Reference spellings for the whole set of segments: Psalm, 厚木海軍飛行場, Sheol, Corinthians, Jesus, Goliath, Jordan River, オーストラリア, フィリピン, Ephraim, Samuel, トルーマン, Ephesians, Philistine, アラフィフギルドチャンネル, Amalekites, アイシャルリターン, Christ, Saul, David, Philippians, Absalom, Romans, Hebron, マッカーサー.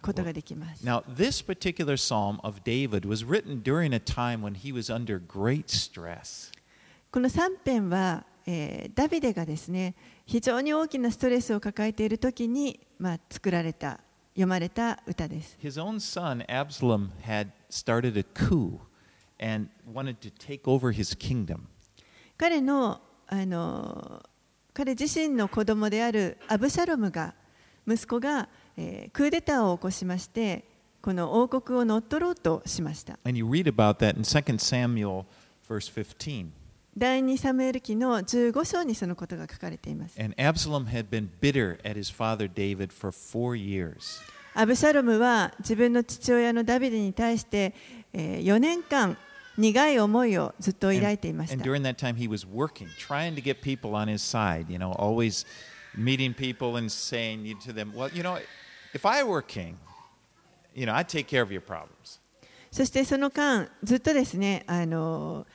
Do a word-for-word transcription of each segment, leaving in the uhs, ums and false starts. ことができます。Now, this particular psalm of David was written during a time when he was under great stress. この三編は、えー、ダビデがですね、非常に大きなストレスを抱えている時に、まあ、作られた、読まれた歌です。His own son Absalom had started a coup and wanted to take over his kingdom. 彼の、あの、彼自身の子供であるアブシャロムが、息子が、えー、クーデターを起こしまして、この王国を乗っ取ろうとしました。And you read about that in Second Samuel, verse fifteen. 第二サムエル記のじゅうご章にそのことが書かれています。And Absalom had been bitter at his father David for four years. アブシャロムは自分の父親のダビデに対して、えー、よねんかん苦い思いをずっと抱いていました。And, and during that time he was working, trying to get people on his side, you know, always.meeting people and saying to them, well, you know, if I were king, you know, I'd take care of your problems. そしてその間ずっとですね、あの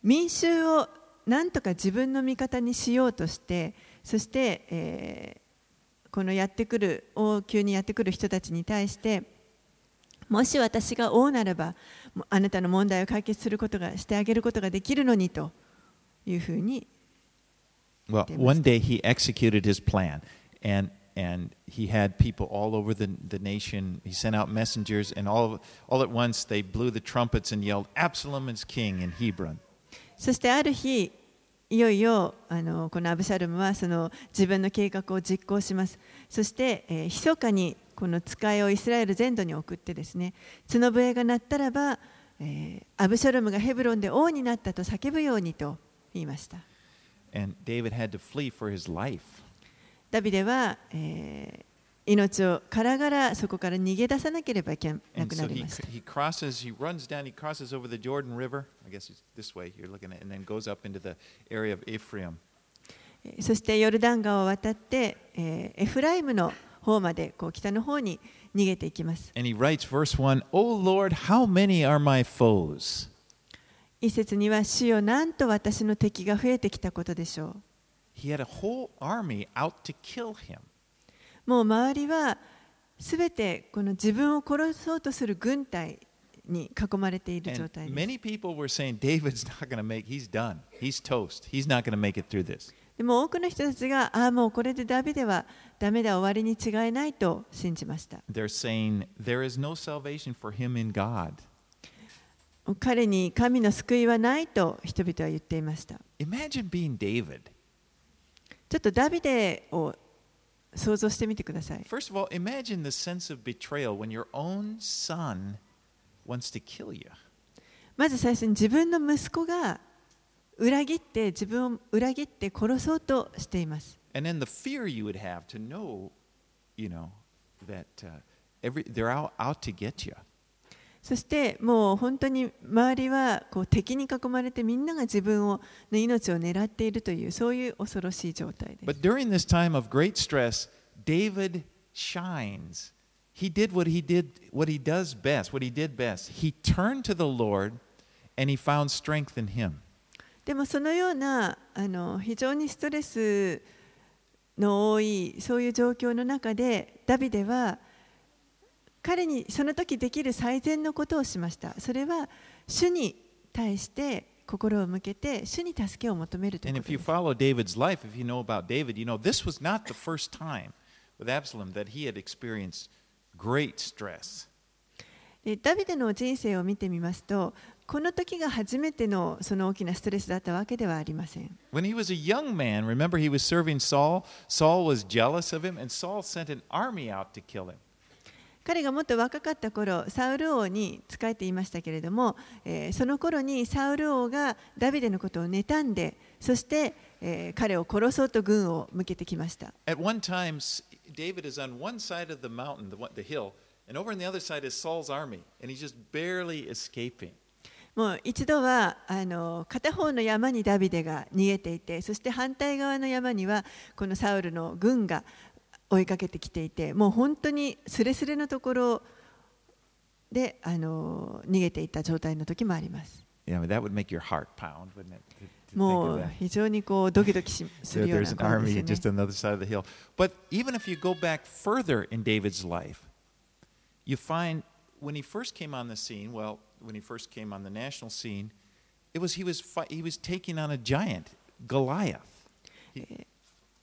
民衆をなんとか自分の味方にしようとして、そして、えー、このやってくる王宮にやってくる人たちに対して、もし私が王ならば、あなたの問題を解決することがしてあげることができるのにというふうに。Well, one day he executed his plan, and and he had people all over the the nation. He sent out messengers, and all all at once they blew the trumpets and yelled, "Absalom is king" in Hebron. そしてある日、いよいよあのこのアブシャロムはその自分の計画を実行します。そして、えー、密かにこの使いをイスラエル全土に送ってですね、角笛が鳴ったらば、えー、アブシャロムがヘブロンで王になったと叫ぶようにと言いました。And David had to flee for his life. ダビデは、えー、命をからがらそこから逃げ出さなければいけなくなりました。And so he, he crosses, he runs down, he crosses over the Jordan River. I guess it's this way you're looking at, and then goes up into the area of Ephraim. そしてヨルダン川を渡って、えー、エフライムの方までこう北の方に逃げていきます。And he writes verse one, "O Lord, how many are my foes?一節には主よなんと私の敵が増えてきたことでしょう。He had a whole army out to kill him. もう周りはすべてこの自分を殺そうとする軍隊に囲まれている状態です。And many people were saying David's not going to make, he's done, he's toast, he's not going to make it through this. でも多くの人たちがああもうこれでダビデはダメだ終わりに違いないと信じました。They're saying there is no salvation for him in God.彼に神の救いはないと人々は言っていました。Imagine being David. ちょっとダビデを想像してみてください。First of all, imagine the sense of betrayal when your own son wants to kill you. まず最初に自分の息子が裏切って自分を裏切って殺そうとしています。And then the fear you would have to know, you know, that every they're out out to get you.そしてもう本当に周りはこう敵に囲まれてみんなが自分の命を狙っているというそういう恐ろしい状態です。But during this time of great stress, David shines. He did what he did, what he does best, what he did best. He turned to the Lord, and he found strength in him. でもそのようなあの非常にストレスの多いそういう状況の中でダビデは彼にその時できる最善のことをしました。それは主に対して心を向けて主に助けを求めるということです。And if you follow David's life, if you know about David, you know this was not the first time with Absalom that he had experienced great stress. で、ダビデの人生を見てみますと、この時が初めてのその大きなストレスだったわけではありません。When he was a young man, remember he was serving Saul. Saul was jealous of him, and Saul sent an army out to kill him.彼がもっと若かった頃、サウル王に仕えていましたけれども、えー、その頃にサウル王がダビデのことを妬んで、そして、えー、彼を殺そうと軍を向けてきました。At one time, David is on one side of the mountain, the hill, and over on the other side is Saul's army, and he's just barely escaping.もう一度はあの片方の山にダビデが逃げていて、そして反対側の山にはこのサウルの軍が追いかけてきていて、もう本当にスレスレのところであの逃げていた状態の時もあります。Yeah, that would make your heart pound, wouldn't it? もう非常にこうドキドキするような感じですね。There's an army just on the other side of the hill. But even if you go back further in David's life, you find when he first came on the scene, well, when he first came on the national scene, it was he was fight, he was taking on a giant, Goliath. He,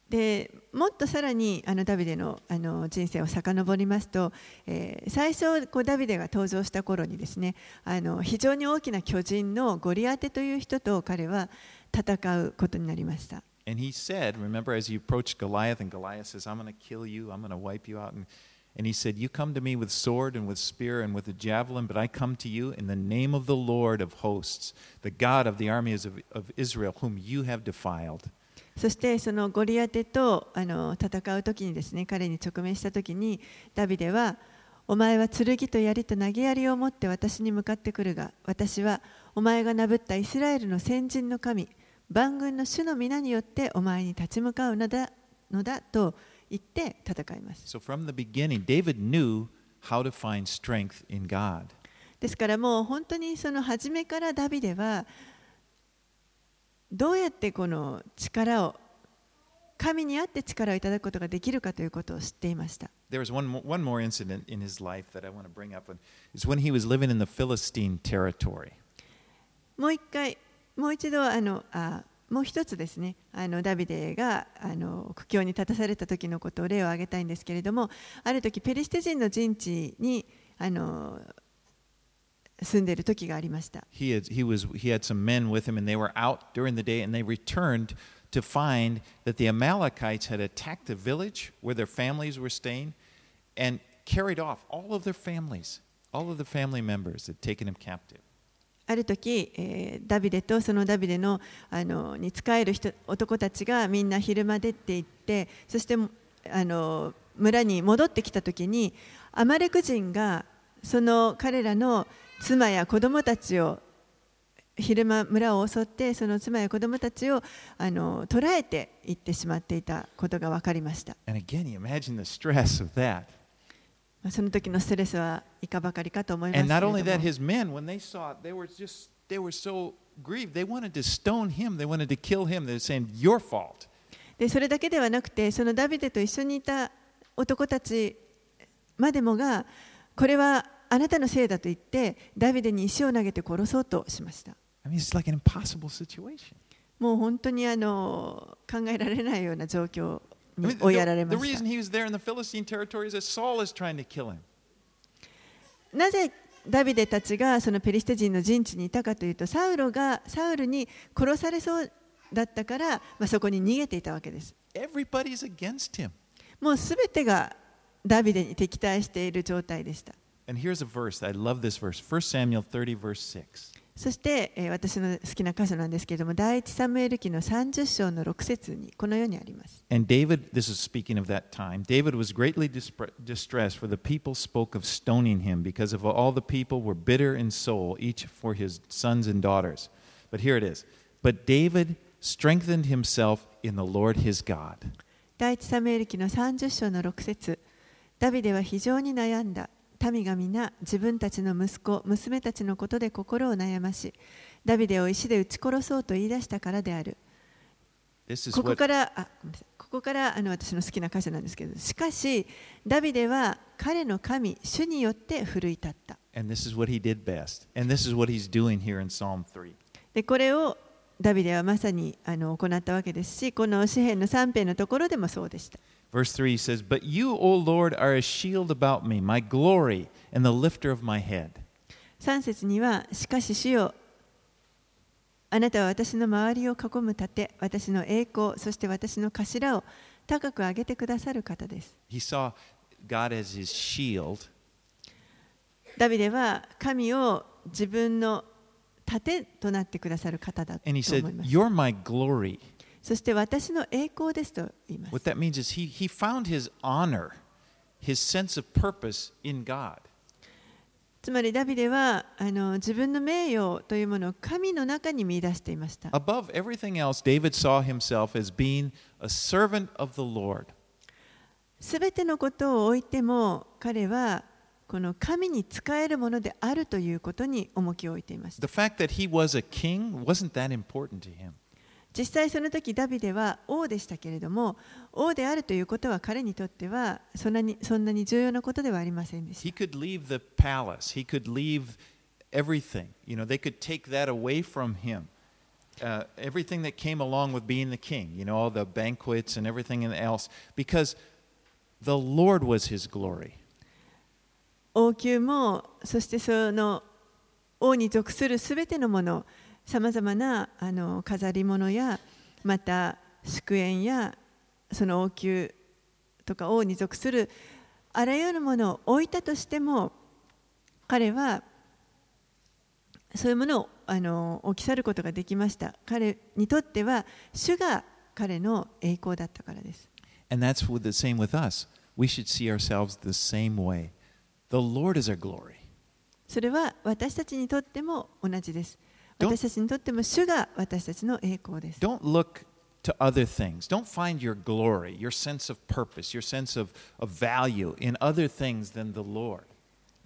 でもっとさらにあのダビデ の, あの人生を遡りますと、えー、最初こうダビデが登場した頃にですね、あの非常に大きな巨人のゴリアテという人と彼は戦うことになりました。And he said, remember as you approached Goliath and Goliath says, I'm going to kill you, I'm going to wipe you out. And, and he said, you come to me with sword and with spear and with a javelin, but I come to you in the name of the Lord of hosts, the God of the armies of, of Israel, whom you have defiled.そしてそのゴリアテとあの戦うときにですね、彼に直面したときにダビデは、お前は剣と槍と投げ槍を持って私に向かってくるが、私はお前がなぶったイスラエルの先人の神、万軍の主の皆によってお前に立ち向かうのだ、のだと言って戦います。So from the beginning, David knew how to find strength in God. ですからもう本当にその初めからダビデは、どうやってこの力を神にあって力をいただくことができるかということを知っていました。There was one one more incident in his life that I want to bring up. It's when he was living in the Philistine territory. もう一回、もう一度あのあもう一つですね、あのダビデがあの苦境に立たされた時のことを例を挙げたいんですけれども、ある時ペリシテ人の陣地にあの住んでいる時がありました。He had, he was, he had some men with him, and they were out during the day, and they returned to find that the Amalekites had attacked the village where their families were staying, and carried off all of their families, all of the family members had taken him captive. ある時、えー、ダビデとそのダビデのあのに仕える人男たちがみんな昼間出て行って、そしてあの村に戻ってきた時にアマレク人がその彼らの妻や子供たちを昼間村を襲ってその妻や子供たちをあの捕らえていってしまっていたことが分かりました。その時のストレスはいかばかりかと思いますけれども。でそれだけではなくてそのダビデと一緒にいた男たちまでもがこれはあなたのせいだと言ってダビデに石を投げて殺そうとしました。もう本当にあの考えられないような状況に追いやられました。なぜダビデたちがそのペリシテ人の陣地にいたかというと、サウルがサウルに殺されそうだったから、まあ、そこに逃げていたわけです。もうすべてがダビデに敵対している状態でした。And here's a verse. I love this verse. First Samuel thirty, verse six. そして、えー、私の好きな箇所なんですけれども、第一サムエル記のさんじゅっしょうのろくせつにこのようにあります。And David, this is speaking of that time. David was greatly distressed, for the people spoke of stoning him, because of all the people were bitter in soul, each for his sons and daughters. But here it is. But David strengthened himself in the Lord his God. 第一サムエル記のさんじゅっしょうのろくせつ。ダビデは非常に悩んだ。民が皆自分たちの息子、娘たちのことで心を悩まし、ダビデを石で撃ち殺そうと言い出したからである。ここから、あ、ごめんなさい。ここからあの私の好きな箇所なんですけど、しかしダビデは彼の神、主によって奮い立った。で、これをダビデはまさにあの行ったわけですし、この詩編のさんぺんのところでもそうでした。Verse three says, "But you, O Lord, are a shield about me, my glory, and the lifter of my head." さん節には、しかし主よ、あなたは私の周りを囲む盾、私の栄光、そして私の頭を高く上げてくださる方です。He saw God as his shield. ダビデは神を自分の盾となってくださる方だと思います。And he said, "You're my glory."そして私の栄光ですと言います。What that means is he, he found his honor, his sense of purpose in God. つまりダビデはあの自分の名誉というものを神の中に見出していました。Above everything else, David saw himself as being a servant of the Lord. すべてのことを置いても彼はこの神に仕えるものであるということに重きを置いていました。The fact that he was a king wasn't that important to him. 実際その時ダビデは王でしたけれども、王であるということは彼にとってはそんなに、そんなに重要なことではありませんでした。He could leave the palace. He could leave everything. You know, they could take that away from him. Uh, everything that came along with being the king. You know, all the banquets and everything else. Because the Lord was his glory. 王宮も、そしてその王に属するすべてのもの、さまざまなあの飾り物や、また祝宴や、その王宮とか王に属するあらゆるものを置いたとしても、彼はそういうものをあの置き去ることができました。彼にとっては主が彼の栄光だったからです。And that's the same with us. We should see ourselves the same way. The Lord is our glory. それは私たちにとっても同じです。私たちにとっても主が私たちの栄光です。Don't look to other things. Don't find your glory, your sense of purpose, your sense of, of value in other things than the Lord.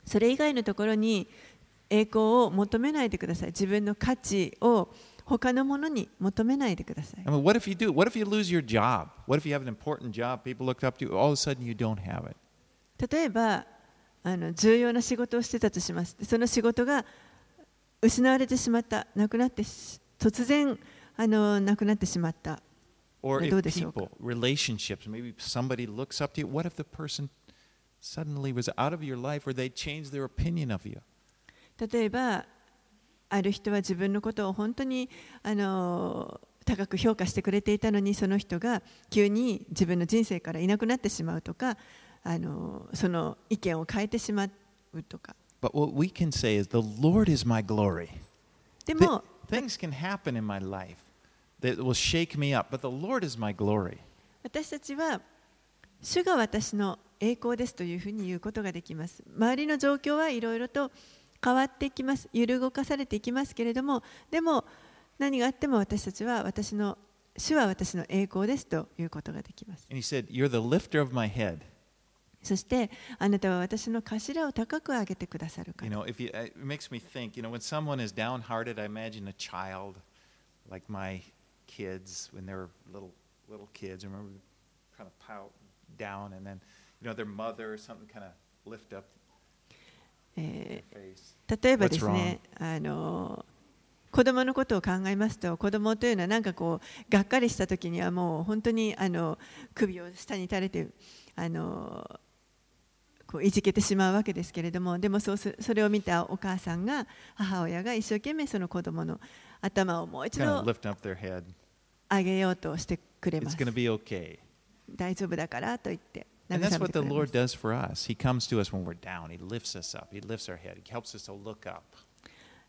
それ以外のところに栄光を求めないでください。自分の価値を他のものに求めないでください。I mean, what if you do? What if you lose your job? What if you have an important job? People look up to you. All of a sudden, you don't have it. 例えばあの重要な仕事をしてたとします。その仕事が失われてしまった、なくなって突然あのなくなってしまった。Or if people, relationships, maybe somebody looks up to you. What if the person suddenly was out of your life, or they changed their opinion of you? 例えばある人は自分のことを本当にあの高く評価してくれていたのに、その人が急に自分の人生からいなくなってしまうとか、あのその意見を変えてしまうとか。But what we can say is, the Lord is my glory. Th- things can happen in my life that will shake me up, but the Lord is my glory. 私たちは主が私の栄光ですというふうに言うことができます。周りの状況はいろいろと変わっていきます。揺る動かされていきますけれども、でも何があっても私たちは私の主は私の栄光ですということができます。And he said, "You're the lifter of my head."そしてあなたは私の頭を高く上げてくださるから。You know, if you, it makes me think. You know, when someone is downhearted, I imagine a child, like my kids when they were little little kids. Remember, kind of pout down, and then you know their mother or something kind of lift up their face. 例えばですね、あの子供のことを考えますと、子供というのはなんかこうがっかりしたときにはもう本当にあの首を下に垂れてあの。こういじけてしまうわけですけれども、でも そ, うそれを見たお母さんが、母親が一生懸命その子供の頭をもう一度上げようとしてくれます。大丈夫だからと言って慰めてくれます。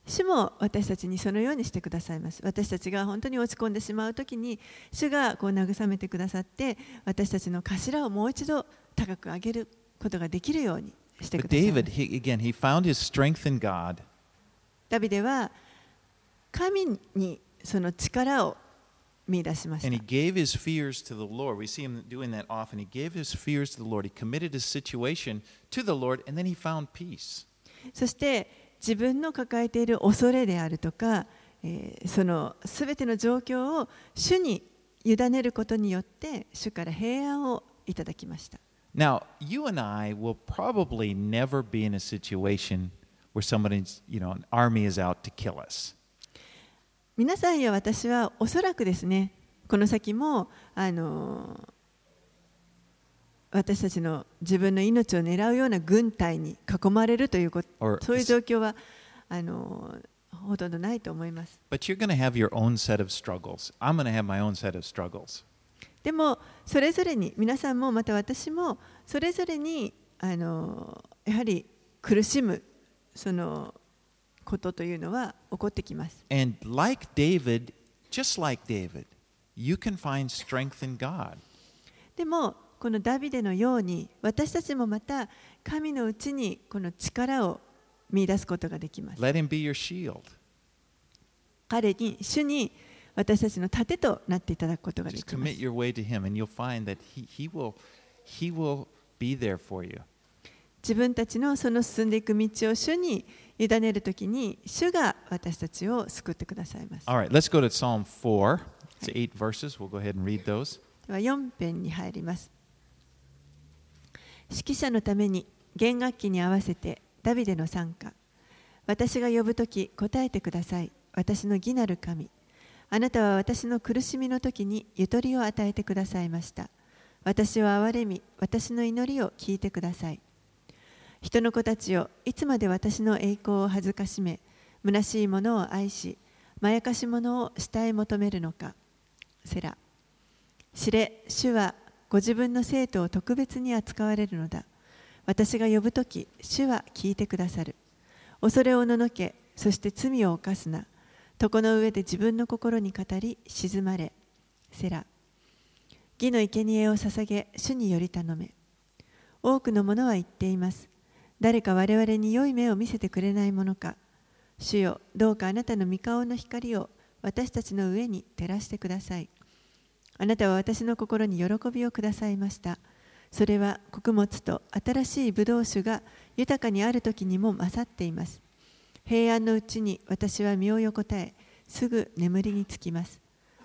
主も私たちにそのようにしてくださいます。私たちが本当に落ち込んでしまうときに、主がこう慰めてくださって、私たちの頭をもう一度高く上げる。ことができるようにしてください。But David, he, again, he found his strength in God. ダビデは神にその力を見出しました。And he gave his fears to the Lord. We see him doing that often. He gave his fears to the Lord. He committed his situation to the Lord, and then he found peace. そして自分の抱えている恐れであるとか、えー、そのすべての状況を主に委ねることによって主から平安をいただきました。Now, you and I will probably never be in a situation where somebody's, you know, an army is out to kill us. 皆さんや私はおそらくですね、この先もあの私たちの自分の命を狙うような軍隊に囲まれるということ、そういう状況はあのほとんどないと思います。But you're going to have your own set of struggles. I'm going to have my own set of struggles.でもそれぞれに、皆さんもまた私もそれぞれにあのやはり苦しむそのことというのは起こってきます。And like David, just like David, you can find strength in God. でもこのダビデのように私たちもまた神のうちにこの力を見出すことができます。Let him be your shield. 彼に主に私たちの盾となっていただくことができます。自分たちのその進んでいく道を主に委ねるときに、主が私たちを救ってくださいます。All right, let's go to Psalm フォー. It's eight verses. We'll go ahead and read those. ではよん編に入ります。指揮者のために弦楽器に合わせてダビデの賛歌。私が呼ぶとき答えてください。私の義なる神。あなたは私の苦しみのときにゆとりを与えてくださいました。私を憐れみ、私の祈りを聞いてください。人の子たちよ、いつまで私の栄光を辱しめ、虚しいものを愛し、まやかしものを慕い求めるのか。セラ。知れ、主はご自分の生徒を特別に扱われるのだ。私が呼ぶとき、主は聞いてくださる。恐れをののけ、そして罪を犯すな。床の上で自分の心に語り、静まれ。セラ。義の生贄を捧げ、主により頼め。多くの者は言っています。誰か我々に良い目を見せてくれないものか。主よ、どうかあなたの御顔の光を私たちの上に照らしてください。あなたは私の心に喜びをくださいました。それは穀物と新しいブドウ酒が豊かにあるときにも勝っています。平安のうちに私は身を横たえ、すぐ眠りにつきます。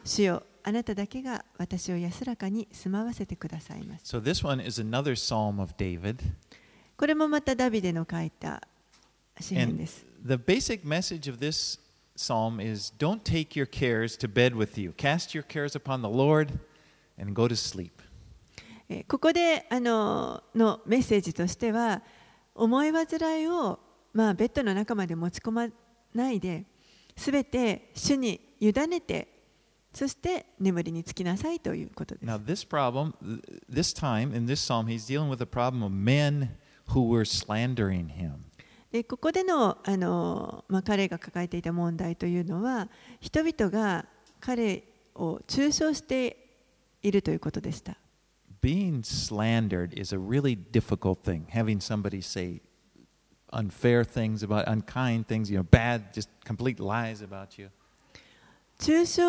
主よ、あなただけが私を安らかに住まわせてくださいます。So this one is another Psalm of David.これもまたダビデの書いた詩編です。The basic message of this psalm is don't take your cares to bed with you. Cast your cares upon the Lord and go to sleep. ここであののメッセージとしては、思い煩いをまあベッドの中まで持ち込まないで、すべて主に委ねて、そして眠りにつきなさいということです。Now this problem, this time in this psalm, he's dealing with the problem of men.Who were slandering him. でここでの、あの、まあ、彼が抱えていた問題というのは人々が彼を中傷しているということでした。Being slandered is a really difficult thing. Having somebody say unfair things about, unkind things, you know, bad, just complete lies about you. 中傷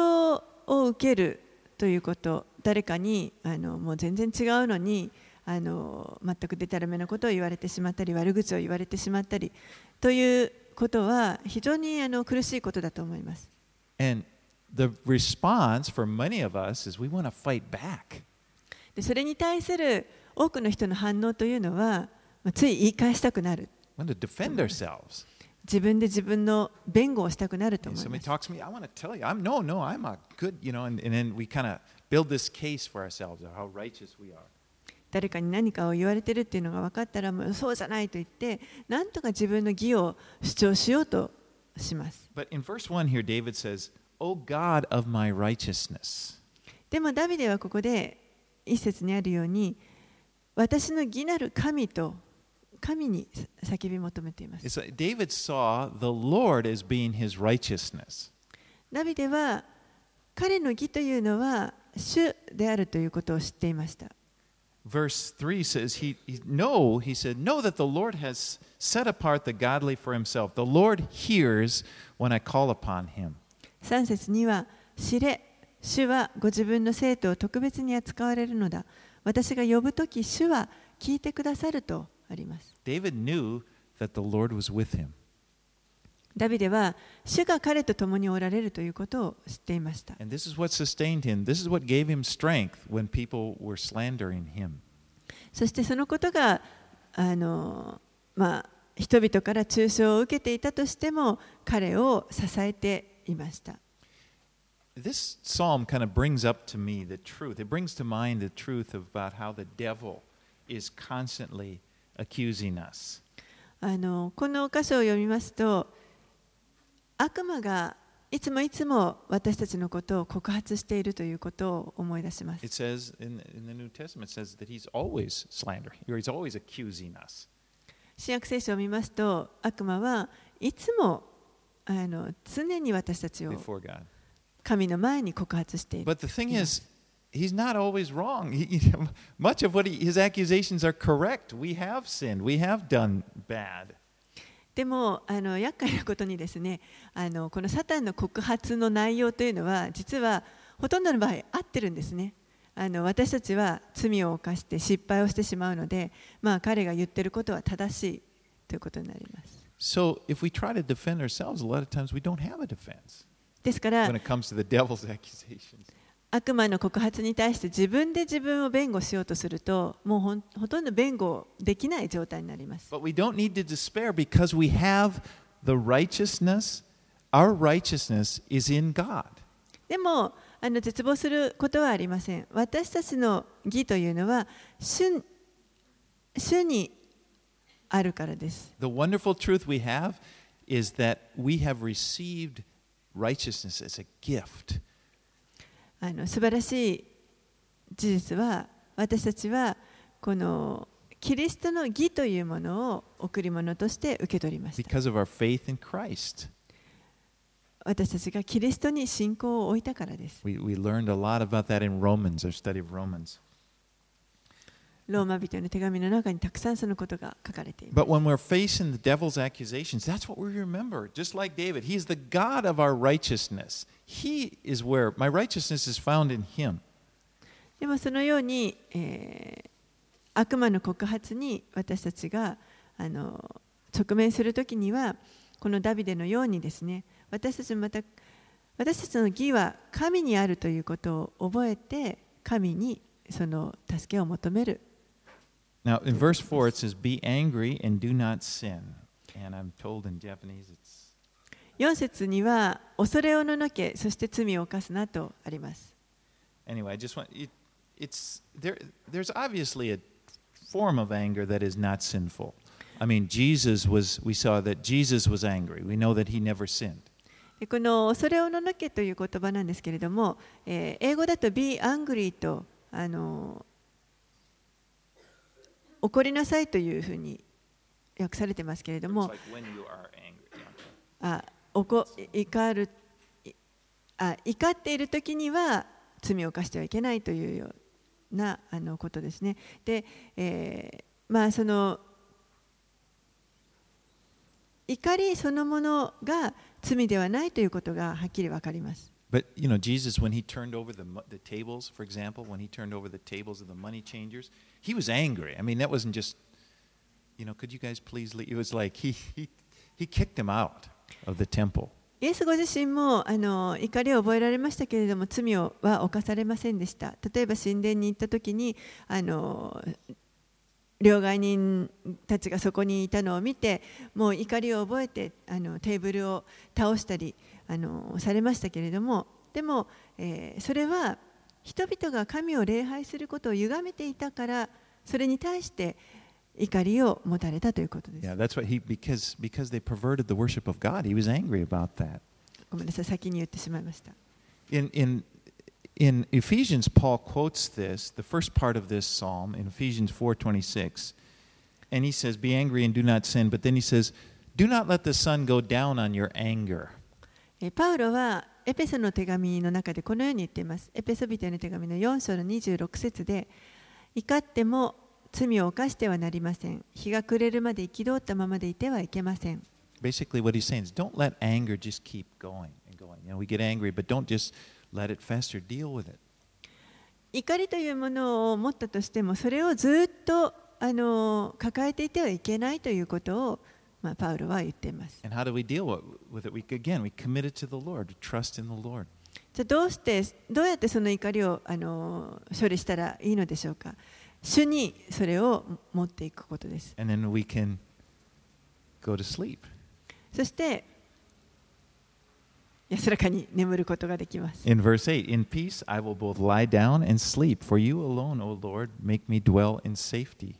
を受けるということ、誰かにあのもう全然違うのに。あの全くでたらめなことを言われてしまったり悪口を言われてしまったりということは非常にあの苦しいことだと思います。And the response for many of us is we want to fight back. でそれに対する多くの人の反応というのはつい言い返したくなる。Want to defend ourselves. 自分で自分の弁護をしたくなると思います。Somebody talks to me, I want to tell you, I'm no, no, I'm a good, you know, and then we kind of build this case for ourselves of how righteous we are.誰かに何かを言われてるっていうのが分かったらもうそうじゃないと言ってなんとか自分の義を主張しようとします。But in verse one here, David says, "O God of my righteousness." でもダビデはここで一節にあるように私の義なる神と神に叫び求めています。So David saw the Lord as being his righteousness. ダビデは彼の義というのは主であるということを知っていました。Verse three says, he, he, no, he said, know that the Lord has set apart the godly for himself. The Lord hears when I call upon him. さん節には、知れ、主はご自分の生徒を特別に扱われるのだ。私が呼ぶとき、主は聞いてくださるとあります。David knew that the Lord was with him. ダビデは、主が彼と共におられるということを知っていました。And this is what sustained him. This is what gave him strength when people were slandering him. そしてそのことがあのまあ人々から中傷を受けていたとしても彼を支えていました。This psalm kind of brings up to me the truth. It brings to mind the truth about how the devil is constantly accusing us. あのこの箇所を読みますと。悪魔がいつもいつも私たちのことを告発しているということを思い出します。It says in the New Testament says that he's always slandering, he's always accusing us. 新約聖書を見ますと、悪魔はいつもあの常に私たちを神の前に告発している。But the thing is, he's not always wrong. He, much of what he, his accusations are correct. We have sinned. We have done bad.でもあの厄介なことにですねあのこのサタンの告発の内容というのは実はほとんどの場合合ってるんですねあの私たちは罪を犯して失敗をしてしまうので、まあ、彼が言ってることは正しいということになりますSo if we try to defend ourselves, a lot of times we don't have a defense when it comes to the devil's accusations. 悪魔の告発に対して自分で自分を弁護しようとすると、もう ほ, ほとんど弁護できない状態になります。But we don't need to despair because we have the righteousness. Our righteousness is in God. でもあの絶望することはありません。私たちの義というのは 主, 主にあるからです。The wonderful truth we have is that we have received righteousness as a gift.あの素晴らしい事実は、私たちはこのキリストの義というものを贈り物として受け取りました。私たちがキリストに信仰を置いたからです。 we, we learned a lot about that in Romans, our study of Romans. ローマ人への手紙の中にたくさんそのことが書かれています。 But when we're facing the devil's accusations, that's what we remember. Just like David, he is the God of our righteousness.He is where my righteousness is found in him. でもそのように、えー、悪魔の告発に私たちがあの直面するときには、このダビデのようにですね、私たちもまた私たちの義は神にあるということを覚えて、神にその助けを求める。Now in verse four it says, "Be angry and do not sin." And I'm told in Japanese it'sよん節には恐れをののけ、そして罪を犯すなとあります。Anyway, I just want it, it's there. There's obviously a form of anger that is not sinful. I mean, Jesus was. We saw that Jesus was angry. We know that he never sinned. この恐れをののけという言葉なんですけれども、えー、英語だと be angry とあの怒りなさいというふうに訳されてますけれども。怒, 怒, るあ怒っているときには罪を犯してはいけないというようなあのことですね。で、えー、まあその怒りそのものが罪ではないということがはっきりわかります。But you know, Jesus, when he turned over the, the tables, for example, when he turned over the tables of the money changers, he was angry. I mean, that wasn't just, you know, could you guys please leave? It was like he he he kicked him out.イエスご自身もあの怒りを覚えられましたけれども、罪は犯されませんでした。例えば神殿に行った時にあの両替人たちがそこにいたのを見て、もう怒りを覚えてあのテーブルを倒したりあのされましたけれども、でも、えー、それは人々が神を礼拝することを歪めていたから、それに対して怒りを持たれたということです。Yeah, that's what he because because they perverted the worship of God. He was angry about that. ごめんなさい、先に言ってしまいました。In in in Ephesians, Paul quotes this, the first part of this psalm in Ephesians four twenty-six, and he says, "Be angry and do not sin." But then he says, "Do not let the sun go down on your anger." パウロはエペソの手紙の中でこのように言っています。エペソ人への手紙のよん章のにじゅうろく節で、怒っても罪を犯してはなりません。日が暮れるまで憤ったままでいてはいけません。Basically, what he's saying is, don't let anger just keep going and going. You know, we get angry, but don't just let it fester. Deal with it. 怒りというものを持ったとしても、それをずっとあの抱えていてはいけないということを、まあ、パウロは言っています。And how do we deal with it? We, again, we commit it to the Lord, trust in the Lord.じゃあどうしてどうやってその怒りをあの処理したらいいのでしょうか。主にそれを持っていくことです。And then we can go to sleep. そして安らかに眠ることができます。In verse eight, in peace I will both lie down and sleep, for you alone, O Lord, make me dwell in safety.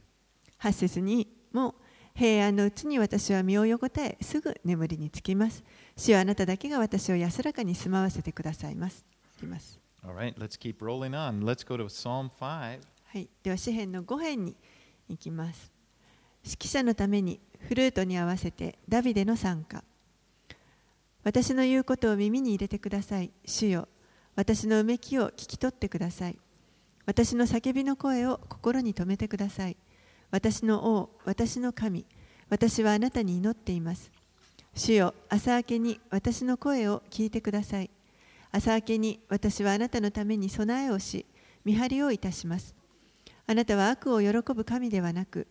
はち節にも平安のうちに私は身を横たえ、すぐ眠りにつきます。主はあなただけが私を安らかに住まわせてくださいます。います。All right, let's keep rolling on. Let's go to Psalm five. はい、では詩編のご編に行きます。指揮者のためにフルートに合わせてダビデの賛歌。私の言うことを耳に入れてください。主よ、私のうめきを聞き取ってください。私の叫びの声を心に留めてください。私の王、私の神、私はあなたに祈っています。主よ、朝明けに私の声を聞いてください。朝明けに私はあなたのために備えをし、見張りをいたします。あなたは悪を喜ぶ神ではなく、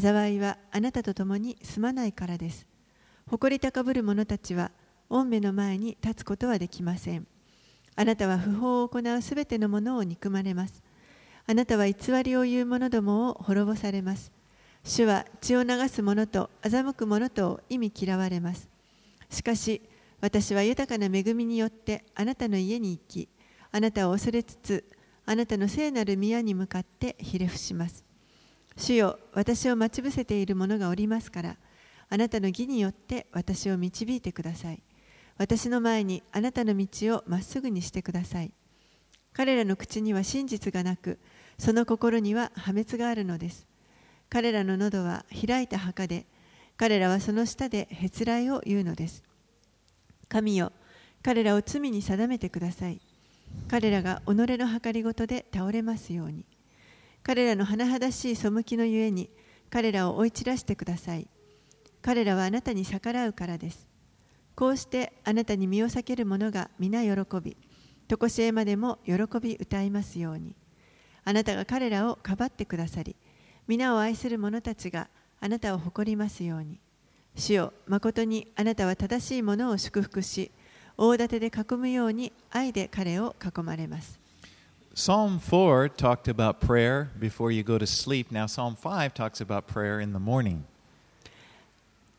災いはあなたと共に住まないからです。誇り高ぶる者たちは、御目の前に立つことはできません。あなたは不法を行うすべてのものを憎まれます。あなたは偽りを言う者どもを滅ぼされます。主は血を流す者と欺く者とを忌み嫌われます。しかし、私は豊かな恵みによってあなたの家に行き、あなたを恐れつつ、あなたの聖なる宮に向かってひれ伏します。主よ、私を待ち伏せている者がおりますから、あなたの義によって私を導いてください。私の前にあなたの道をまっすぐにしてください。彼らの口には真実がなく、その心には破滅があるのです。彼らの喉は開いた墓で、彼らはその下でへつらいを言うのです。神よ、彼らを罪に定めてください。彼らが己の計りごとで倒れますように。彼らの甚だしい背きのゆえに、彼らを追い散らしてください。彼らはあなたに逆らうからです。こうしてあなたに身を避ける者が皆喜び、常しえまでも喜び歌いますように。あなたが彼らをかばってくださり、皆を愛する者たちがあなたを誇りますように。主よ、まことにあなたは正しい者を祝福し、大盾で囲むように愛で彼を囲まれます。Psalm four talked about prayer before you go to sleep. Now Psalm five talks about prayer in the morning.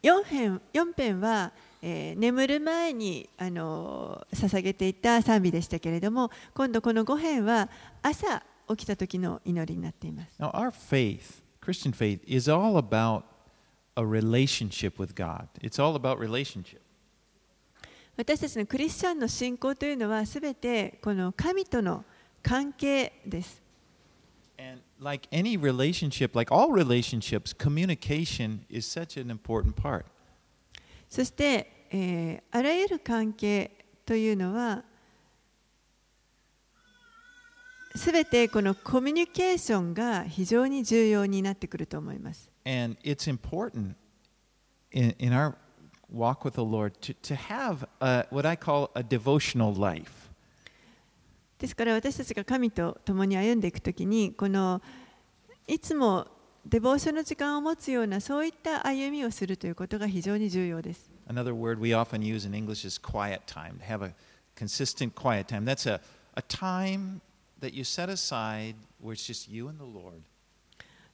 よん編、よん編は、えー、眠る前にあの捧げていた賛美でしたけれども、今度このご編は朝起きた時の祈りになっています。Now our faith, Christian faith, is all about a relationship with God. It's all about relationship.私たちのクリスチャンの信仰というのはすべてこの神との関係です。And like any relationship, like all relationships, communication is such an important part. そして、えー、あらゆる関係というのはすべてこのコミュニケーションが非常に重要になってくると思います。And it's important in, in our walk with the Lord to, to have a, what I call a devotional life. ですから私たちが神と共に歩んでいくときに、このいつもデボーションの時間を持つようなそういった歩みをするということが非常に重要です。Another word we often use in English is quiet time. To have a consistent quiet time. That's a, a time that you set aside where it's just you and the Lord.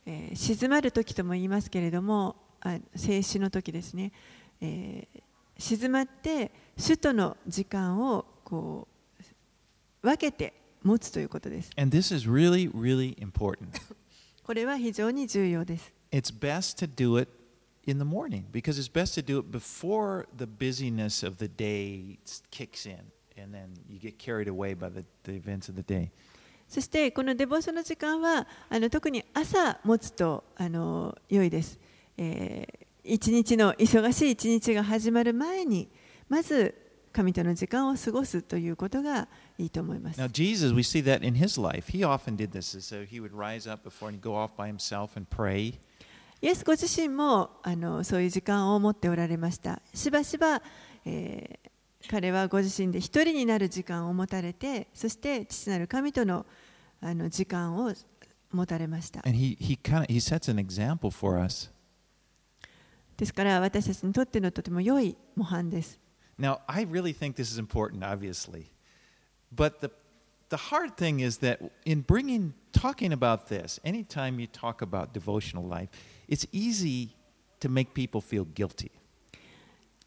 えー、静まるときとも言いますけれども、あ、静止のときですね。えー、静まって主との時間をこう分けて持つということです。And this is really, really important. これは非常に重要です。It's best to do it in the morning because it's best to do it before the busyness of the day kicks in and then you get carried away by the, the events of the day.そしてこのデボーションの時間はあの特に朝持つとあの良いです。えー一日の忙しい一日が始まる前にまず神との時間を過ごすということがいいと思います。Now Jesus, we see that in his life. He often did this. So he would rise up before and go off by himself and pray. イエスご自身もあのそういう時間を持っておられました。しばしば、えー、彼はご自身で一人になる時間を持たれて、そして父なる神とのあの時間を持たれました。And he he kind of he sets an example for us.ですから私たちにとってのとても良い模範です。Now, I really think this is important, obviously. But the, the hard thing is that in bringing, talking about this, anytime you talk about devotional life, it's easy to make people feel guilty.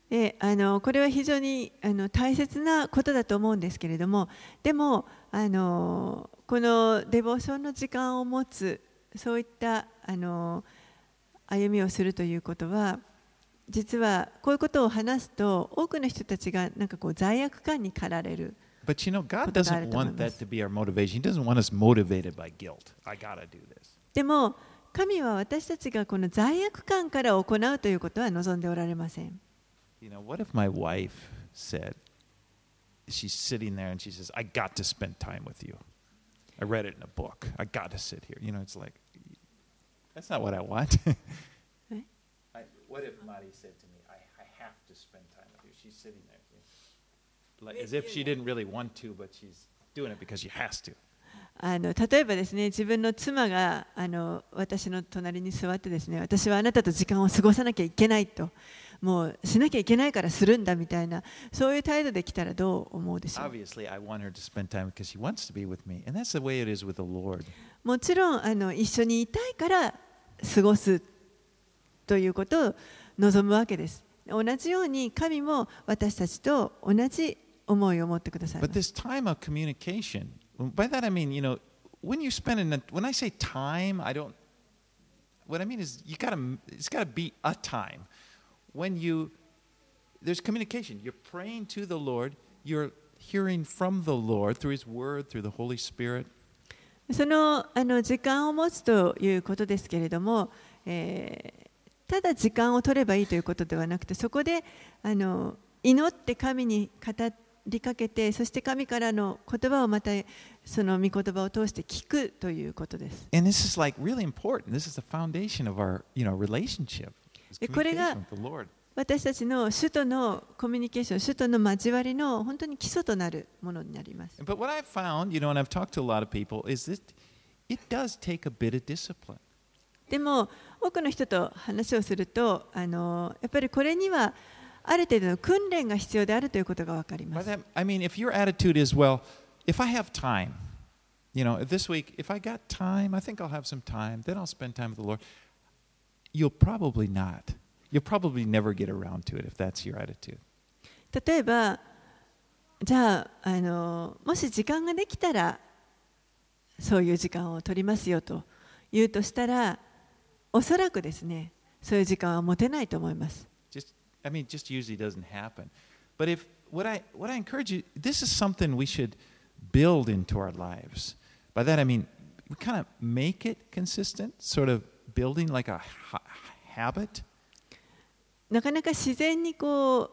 で、あの、これは非常にあの大切なことだと思うんですけれども、でもあのこのデボーションの時間を持つ、そういったあの歩みをするということは、実はこういうことを話すと多くの人たちがなんかこう罪悪感に駆られる。But you know, God doesn't want that to be our motivation. He doesn't want us motivated by guilt. I gotta do this. でも神は私たちがこの罪悪感から行うということは望んでおられません。You know, what if my wife said, she's sitting there and she says, "I got to spend time with you. I read it in a book. I got to sit here." You know, it's like.That's not what I want. I, what if Mari said to me, I, I have to spend time with you? She's sitting there. Like, as if she didn't really want to, but she's doing it because she has to. あの例えばですね、自分の妻があの私の隣に座ってですね、私はあなたと時間を過ごさなきゃいけないともうしなきゃいけないからするんだみたいな、そういう態度で来たらどう思うでしょう。もちろんあの一緒にいたいから過ごすということを望むわけです。同じように神も私たちと同じ思いを持ってくださいます。But this time of communication, by that I mean, you know, when you spend in a, when I say time, I don't. What I mean is, you gotta, it's gotta be a time when you there's communication. You're praying to the Lord. You're hearing from the Lord through His Word, through the Holy Spirit. そのあの時間を持つということですけれども。えーただ時間を取ればいいということではなくて、そこであの祈って神に語りかけて、そして神からの言葉をまたその御言葉を通して聞くということです。And this is like really important. This is the foundation of our, you know, relationship. これが私たちの主とのコミュニケーション、主との交わりの本当に基礎となるものになります。But what I've found, you know, and I've talked to a lot of people, is that it does take a bit of discipline.でも多くの人と話をすると、あのやっぱりこれにはある程度の訓練が必要であるということが分かります。I mean, if your attitude is, well, if I have time, you know, this week, if I got time, I think I'll have some time, then I'll spend time with the Lord. You'll probably not. You'll probably never get around to it if that's your attitude. 例えば、じゃあ、あのもし時間ができたらそういう時間を取りますよと言うとしたら。おそらくですね、そういう時間は持てないと思います。Just, I mean, just usually doesn't happen. But if what I what I encourage you, this is something we should build into our lives. By that I mean, we kind of make it consistent, sort of building like a habit. なかなか自然にこ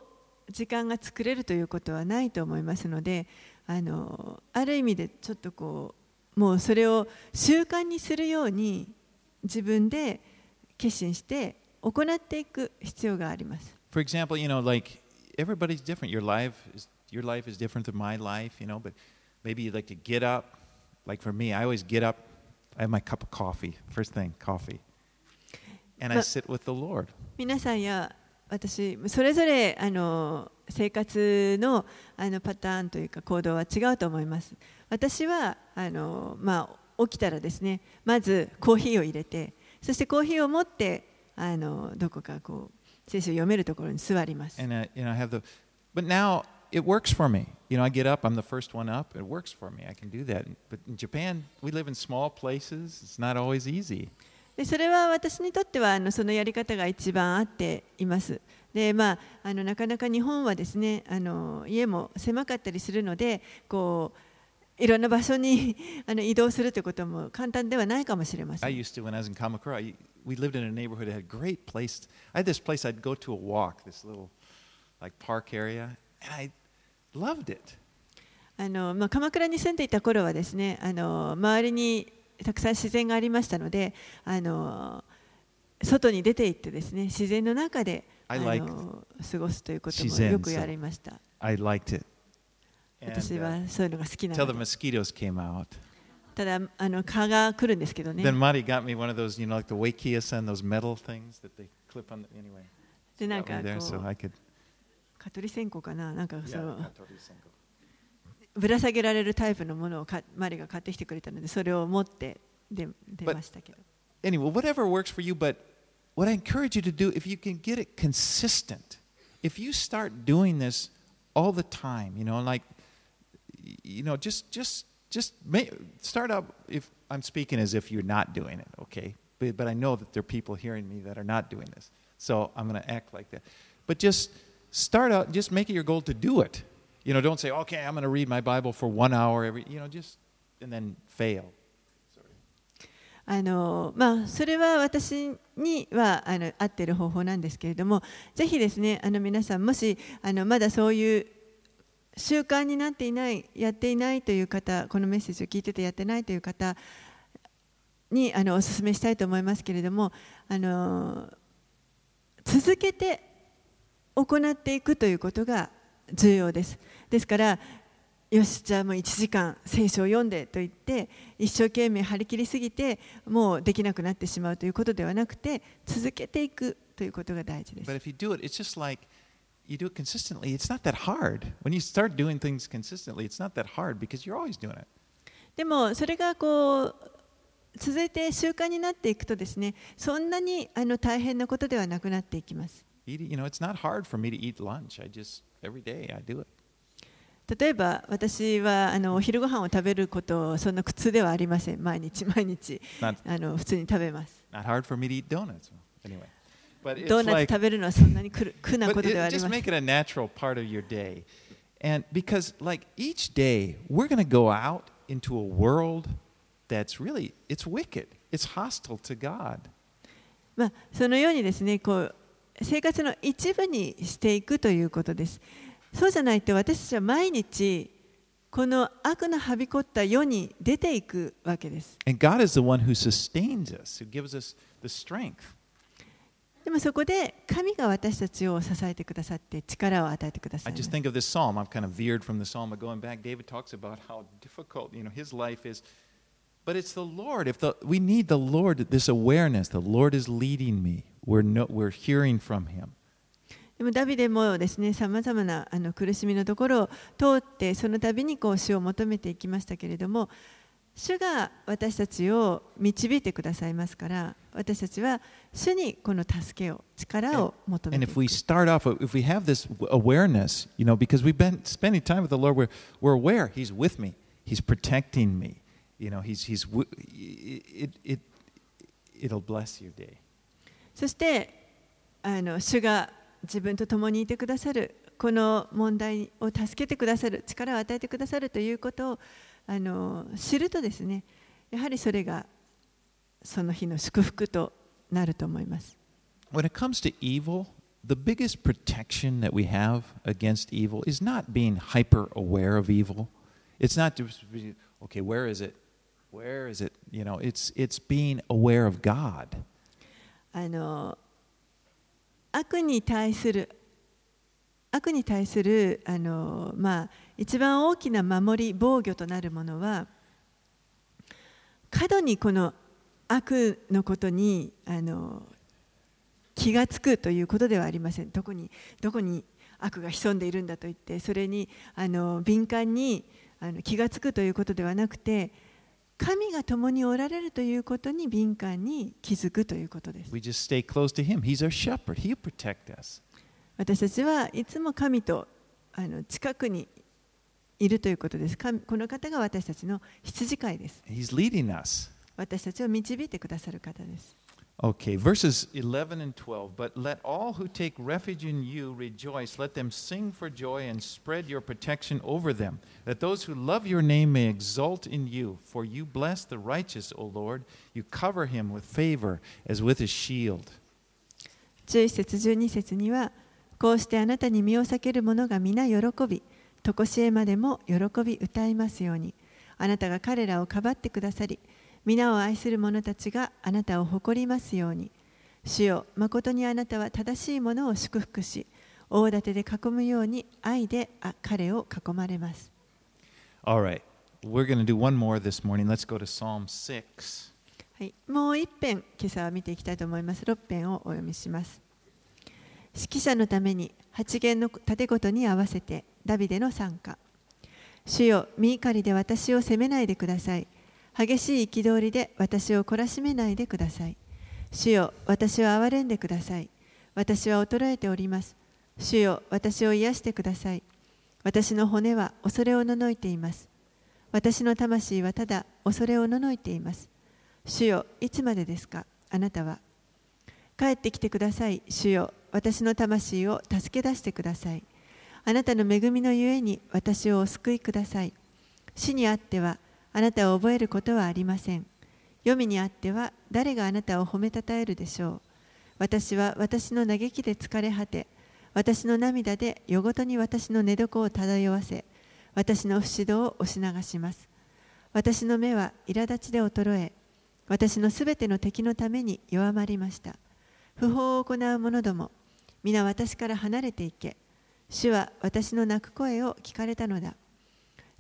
う時間が作れるということはないと思いますので、あのある意味でちょっとこうもうそれを習慣にするように自分で決心して行っていく必要があります。For example, you know, like everybody's different. Your life is your life is different than my life, you know. But maybe you'd like to get up. Like for me, I always get up. I have my cup of coffee. First thing, coffee. And I sit with the Lord. 皆さんや私それぞれあの生活のあのパターンというか行動は違うと思います。私はあのまあ。起きたらですね、まずコーヒーを入れて、そしてコーヒーを持ってあのどこかこう聖書を読めるところに座ります。And I, you know, I have the, but now it works for me. You know, I get up, I'm the first one up. It works for me. I can do that. But in Japan, we live in small places. It's not always easy. でそれは私にとってはあのそのやり方が一番合っています。でまああのなかなか日本はですね、あの家も狭かったりするので、こう。いろんな場所にあの移動するということも簡単ではないかもしれません。I used to when I was in Kamakura, I, we lived in a neighborhood that had great place. I had this place I'd go to a walk, this little like park area, and I loved it. あのまあ鎌倉に住んでいた頃はですね、あの周りにたくさん自然がありましたので、あの外に出て行ってですね、自然の中であの過ごすということもよくやりました。I liked it.私はそういうのが好きなので。Until the mosquitoes came out. ただあの蚊が来るんですけどね。Then Mari got me one of those, you know, like the Wakiasan, those metal things that they clip on. The, anyway. でなんかこう。So I could. 蚊取り線香かな、なんかその。Yeah, 蚊取り線香。ぶら下げられるタイプのものをマリが買ってきてくれたので、それを持って出ましたけど。But, anyway, whatever works for you, but what I encourage you to do, if you can get it consistent, if you start doing this all the time, you know, like.You know, just, just, just make, start up. If I'm speaking as if you're not doing it, okay? But, but I know that there are people hearing me that are not doing this, so I'm going to act like that. But just start out. Just make it your goal to do it. You know, don't say, "Okay, I'm going to read my Bible for one hour every." You know, just and then fail. あのまあそれは私にはあの合っている方法なんですけれども、ぜひですね、あの皆さんもしあのまだそういう習慣になっていない、やっていないという方、このメッセージを聞いててやってないという方にあのお勧めしたいと思いますけれども、あの続けて行っていくということが重要です。ですから、よし、じゃあもういちじかん聖書を読んでと言って、一生懸命張り切りすぎて、もうできなくなってしまうということではなくて、続けていくということが大事です。But if you do it, it's just like you do it consistently. It's not that hard. When you start doing things consistently, it's not that hard because you're always doing it. でもそれがこう続いて習慣になっていくとですね、そんなにあの大変なことではなくなっていきます。You know, it's not hard for me to eat lunch. I just every day I do it.例えば私はあのお昼ご飯を食べることそんな苦痛ではありません。毎日毎日あの普通に食べます。ドーナツ食べるのはそんなに苦なことではありません。Just make it a natural part of your day, and because like each day we're going to go out into a world that's really it's wicked, it's hostile to God. まあそのようにですね、こう生活の一部にしていくということです。そうじゃないと私たちは毎日この悪のはびこった世に出ていくわけです。でもそこで神が私たちを支えてくださって力を与えてくださいます。I just think of this psalm. I've kind of veered from the psalm, but going back, David talks about how difficult, you know, his life is. But it's the Lord. If the, we need the Lord, this awareness, the Lord is leading me. We're no, we're hearing from Him.でもダビデもですね、さまざまなあの苦しみのところを通って、その度にこう主を求めていきましたけれども、主が私たちを導いてくださいますから、私たちは主にこの助けを、力を求めていく。And if we start off, if we have this awareness, you know, because we've been spending time with the Lord, we're we're aware He's with me, He's protecting me, you know, He's He's it it it'll bless your day. そしてあの主が自分と共にいてくださる、この問題を助けてくださる、力を与えてくださるということをあの知るとですね、やはりそれがその日の祝福となると思います。When it comes to evil, the biggest protection that we have against evil is not being hyper aware of evil. It's not just okay, where is it? Where is it? You know, it's it's being aware of God. あの悪に対する悪に対するあの、まあ、一番大きな守り防御となるものは、過度にこの悪のことにあの気がつくということではありません。どこにどこに悪が潜んでいるんだといって、それにあの敏感にあの気がつくということではなくて、神が共におられるということに敏感に気づくということです。We just stay close to Him. He's our shepherd. He'll protect us. 私たちはいつも神とあの近くにいるということです。神、この方が私たちの羊飼いです。He's leading us. 私たちを導いてくださる方です。Okay, verses eleven and twelve. But let all who take refuge in you rejoice. Let them sing for joy and spread your protection over them, that those who love your name may exult in you. For you bless the righteous, O Lord. You cover him with favor as with a shield. じゅういち節じゅうに節には、こうしてあなたに身を避ける者が皆喜び、とこしえまでも喜び歌いますように。あなたが彼らをかばってくださり、皆を愛する者たちがあなたを誇りますように。主よ、誠にあなたは正しいものを祝福し、大盾で囲むように愛で彼を囲まれます。All right. We're going to do one more this morning. Let's go to Psalm six. はい、もう一遍、今朝は見ていきたいと思います。ろく編をお読みします。指揮者のためにはち弦の盾ごとに合わせてダビデの賛歌。主よ、身怒りで私を責めないでください。激しい憤りで私を懲らしめないでください。主よ、私を憐れんでください。私は衰えております。主よ、私を癒してください。私の骨は恐れおののいています。私の魂はただ恐れおののいています。主よ、いつまでですか、あなたは。帰ってきてください、主よ、私の魂を助け出してください。あなたの恵みのゆえに私をお救いください。死にあっては、あなたを覚えることはありません。黄泉にあっては誰があなたを褒めたたえるでしょう。私は私の嘆きで疲れ果て、私の涙で夜ごとに私の寝床を漂わせ、私の不死道を押し流します。私の目は苛立ちで衰え、私のすべての敵のために弱まりました。不法を行う者ども、皆私から離れていけ。主は私の泣く声を聞かれたのだ。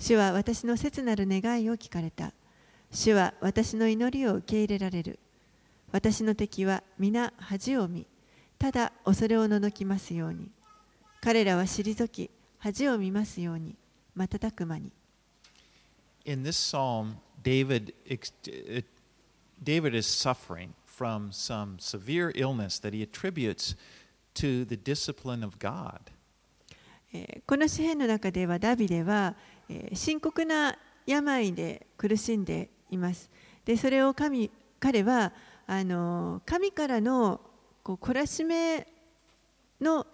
主は私の切なる願いを聞かれた。主は私の祈りを受け入れられる。私の敵は皆恥を見、ただ恐れをののきますように。彼らは退き、恥を見ますように、瞬く間に。In this psalm, David, David is suffering from some severe illness that he attributes to the discipline of God. この詩編の中ではダビデは深刻な病で苦しんでいます。で、それを神、彼はあの神からのこう懲らしめの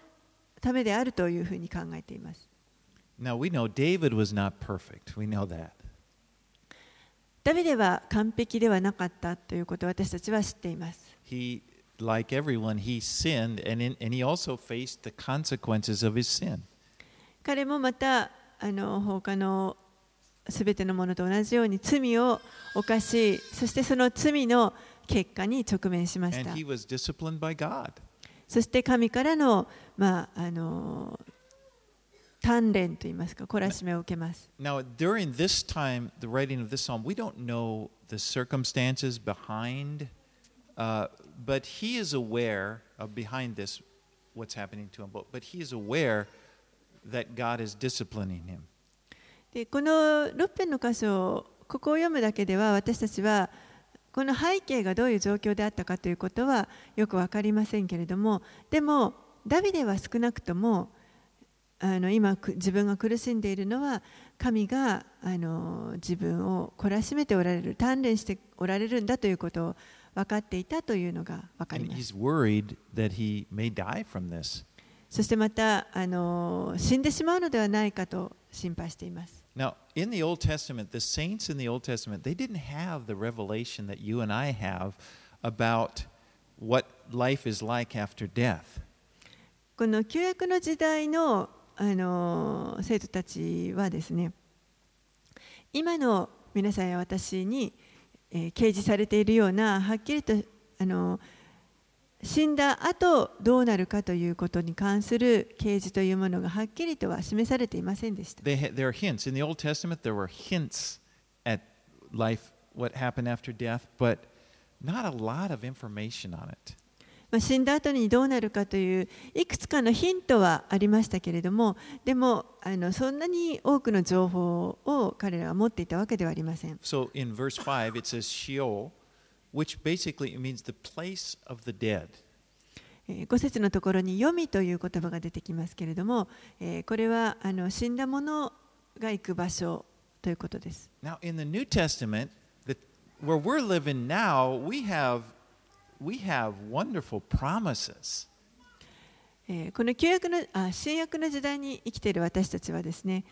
ためであるというふうに考えています。Now we know David was not perfect. We know that. ダビデは完璧ではなかったということを私たちは知っています。He, like everyone, he sinned, and, in, and he also faced the consequences of his sin. 彼もまたあの他のすべてのものと同じように罪を犯し、そしてその罪の結果に直面しました。And he was disciplined by God. そして神からの、まああの鍛錬といいますか、懲らしめを受けます。Now, during this time, the writing of this psalm, we don't know the circumstances behind, uh, but he is aware of behind this what's happening to him. But he is aware that God is disciplining him. で、この六編の箇所、ここを読むだけでは私たちはこの背景がどういう状況であったかということはよく分かりませんけれども、でもダビデは少なくともあの今自分が苦しんでいるのは神があの自分を懲らしめておられる、鍛錬しておられるんだということを分かっていたというのが分かります。そしてまたあの死んでしまうのではないかと心配しています。Now, in the Old Testament, the saints in the Old Testament, they didn't have the revelation that you and I have about what life is like after death. この旧約の時代のあの生徒たちはですね、今の皆さんや私に、えー、掲示されているようなはっきりとあの死んだ後どうなるかということに関する掲示というものがはっきりとは示されていませんでした。They, there are hints. In the Old Testament, there were hints at life, what happened after death, but not a lot of information on it.死んだ後にどうなるかといういくつかのヒントはありましたけれども、でもあのそんなに多くの情報を彼らは持っていたわけではありません。So in verse five it says Sheol, which basically means the place of the dead. ご節のところに読みという言葉が出てきますけれども、これはあの死んだ者が行く場所ということです。Now in the New Testament, the, where we're living now, we have We have wonderful promises. この旧約の、あ、新約の時代に生きている私たちはですね、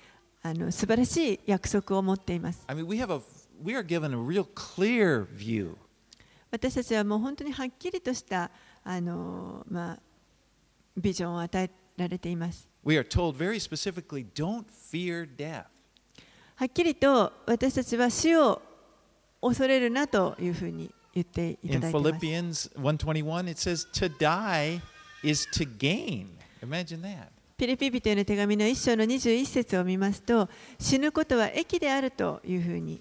あの素晴らしい約束を持っています。I mean, we have a, we are given a real clear view. 私たちはもう本当にはっきりとしたあの、まあ、ビジョンを与えられています。We are told very specifically, don't fear death. はっきりと私たちは死を恐れるなというふうに。In Philippians one twenty-one, it says, "To die is to gain." Imagine that. ピリピ人への手紙の一章のにじゅういち節を見ますと、死ぬことは益であるというふうに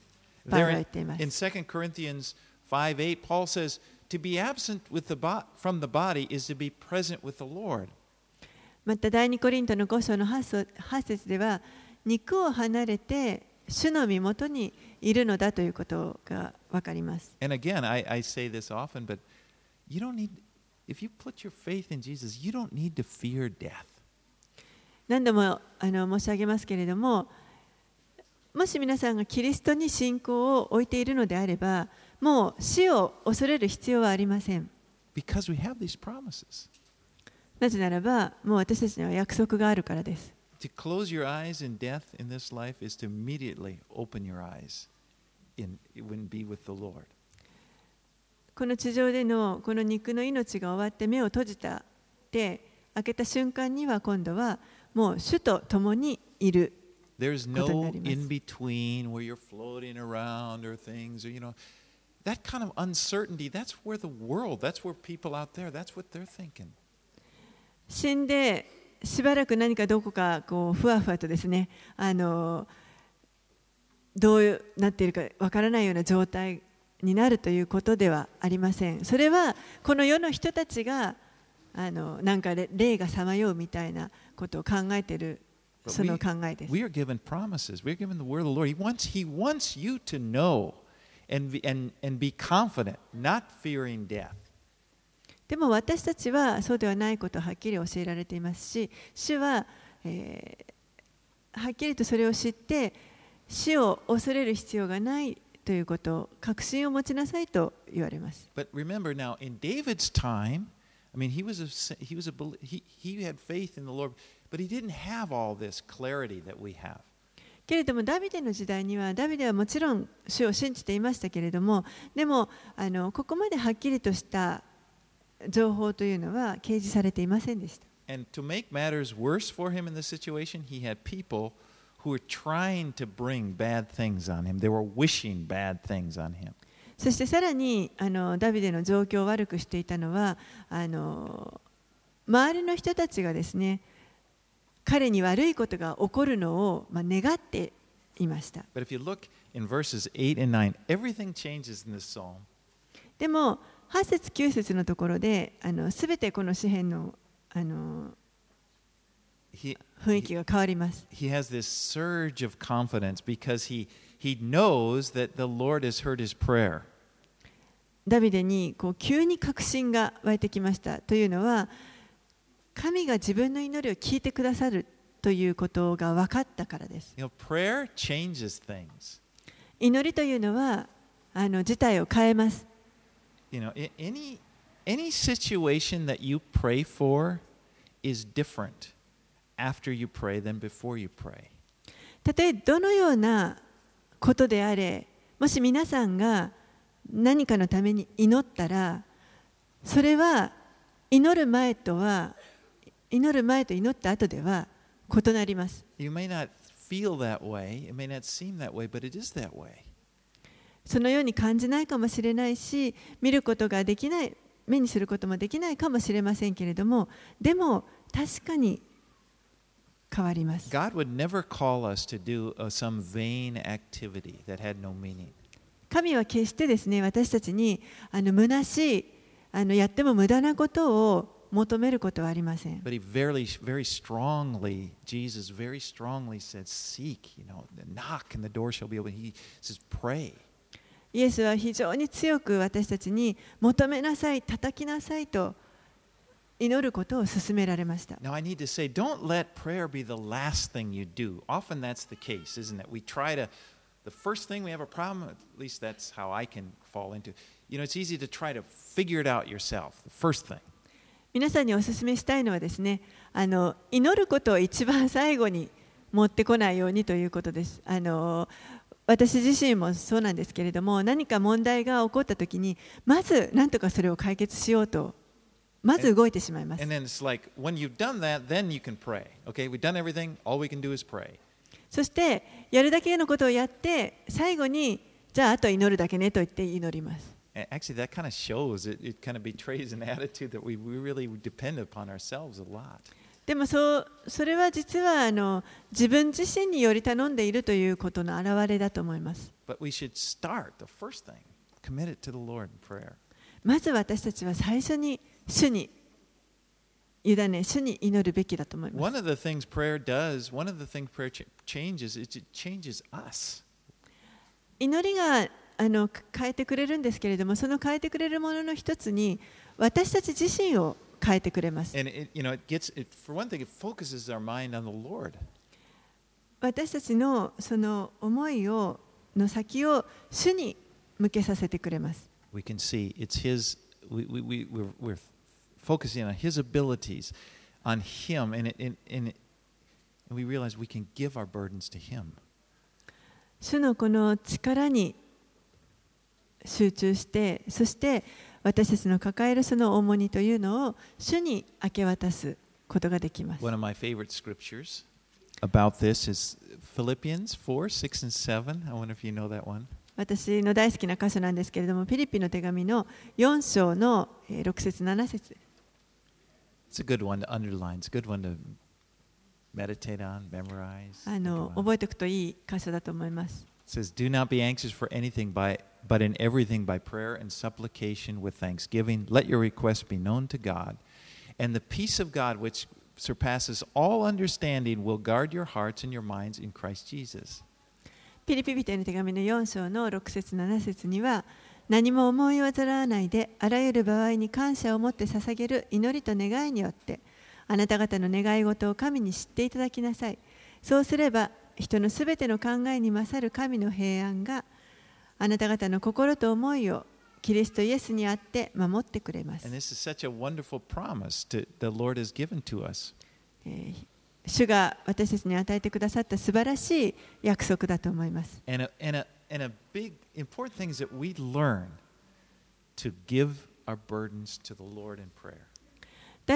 パウロは言っています。In Second Corinthians five eight, Paul says, "To be absent with the bo- from the body is to be present with the Lord." また第二コリントのご章のはち節では、肉を離れて主の身元にいるのだということがわかります。And again, I, I say this often, but you don't need, if you put your faith in Jesus, you don't need to fear death. 何度もあの申し上げますけれども、もし皆さんがキリストに信仰を置いているのであれば、もう死を恐れる必要はありません。Because we have these promises. なぜならば、もう私たちには約束があるからです。To close your eyes in death in this life is to immediately open your eyes in when be with the Lord. この地上でのこの肉の命が終わって目を閉じたで開けた瞬間には今度はもう主と共にいることになります。There's no in between where you're floating around or things, you know, that kind of uncertainty. That's where the world, that's where people out there, that's what they're thinking. 死んでしばらく何かどこかこうふわふわとですね、あのどうなっているかわからないような状態になるということではありません。それはこの世の人たちがあのなんか霊がさまようみたいなことを考えているその考えです。We are given promises. We are given the word of the Lord. He wants, He wants you to know and and and be confident, not fearing death.でも私たちはそうではないことをはっきり教えられていますし、主は、えー、はっきりとそれを知って死を恐れる必要がないということを確信を持ちなさいと言われます。But remember now, in David's time, I mean, he was a, he was a, he, he had faith in the Lord, but he didn't have all this clarity that we have.けれどもダビデの時代にはダビデはもちろん主を信じていましたけれども、でもあのここまではっきりとした情報というのは掲示されていませんでした。And to make matters worse for him in this situation, he had people who were trying to bring bad things on him. They were wishing bad things on him. そしてさらにあのダビデの状況を悪くしていたのはあの周りの人たちがですね、彼に悪いことが起こるのを、まあ、願っていました。But if you look in verses eight and nine, everything changes in this psalm. でもはち節きゅう節のところで、あの全てこの詩篇の、あの雰囲気が変わります。He has this surge of confidence because he he knows that the Lord has heard his prayer. ダビデにこう急に確信が湧いてきましたというのは、神が自分の祈りを聞いてくださるということが分かったからです。You know, prayer changes things. 祈りというのはあの事態を変えます。You know, any, any situation that you pray for is different after you pray than before you pray. たとえどのようなことであれ、もし皆さんが何かのために祈ったら、それは祈る前とは、祈る前と祈った後では異なります。You may not feel that way, it may not seem that way, but it is that way.そのように感じないかもしれないし、見ることができない、目にすることもできないかもしれませんけれども、でも確かに変わります。God would never call us to do some vain activity that had no meaning. 神は決してですね、私たちにあの虚しい、あのやっても無駄なことを求めることはありません。But he very, very strongly, Jesus very strongly said, "Seek, you know, knock, and the door shall be open." He says, "Pray."イエスは非常に強く私たちに求めなさい、叩きなさいと祈ることを勧められました。Now I need to say, don't let prayer be the last thing you do. Often that's the case, isn't it? We try to, the first thing we have a problem, at least that's how I can fall into. You know, it's easy to try to figure it out yourself, the first thing. 皆さんにお勧めしたいのはですね、あの祈ることを一番最後に持ってこないようにということです。あの私自身もそうなんですけれども、何か問題が起こったときに、まず何とかそれを解決しようと、まず動いてしまいます。そして、やるだけのことをやって、最後に、じゃああと祈るだけねと言って祈ります。Actually, that kind of shows it, it kind of betrays an attitude that we really depend upon ourselves a lot.でも そ, それは実はあの自分自身により頼んでいるということの表れだと思います。まず私たちは最初に主に委ね、主に祈るべきだと思います。祈りがあの変えてくれるんですけれども、その変えてくれるものの一つに、私たち自身を変えてくれます。私たちのその思いをの先を主に向けさせてくれます。We can see it's his. We we we we're, we're focusing on his abilities, on him, and and and we realize we can give our burdens to him. 主のこの力に集中して、そして私たちの抱えるその重荷というのを主に明け渡すことができます。One of my favorite scriptures about this is Philippians four, six and seven. I wonder if you know that one. 私の大好きな箇所なんですけれども、フィリピの手紙のよん章のろく節なな節。It's a good one to underline. It's a good one to meditate on, memorize. あの覚えておくといい箇所だと思います。It says, "Do not be anxious for anything by."But in everything by prayer and supplication with thanksgiving, let your requests be known to God, And the peace of God, which surpasses all understanding, will guard your hearts and your minds in Christ Jesus. ピリピ人への手紙のよん章のろく節なな節には、何も思い煩わないで、あらゆる場合に感謝を持って捧げる祈りと願いによって、あなた方の願い事を神に知っていただきなさい。そうすれば、人のすべての考えに勝る神の平安が、あなた方の心と思いをキリストイエスにあって守ってくれます。主が私たちに与えてくださった素晴らしい約束だと思います。大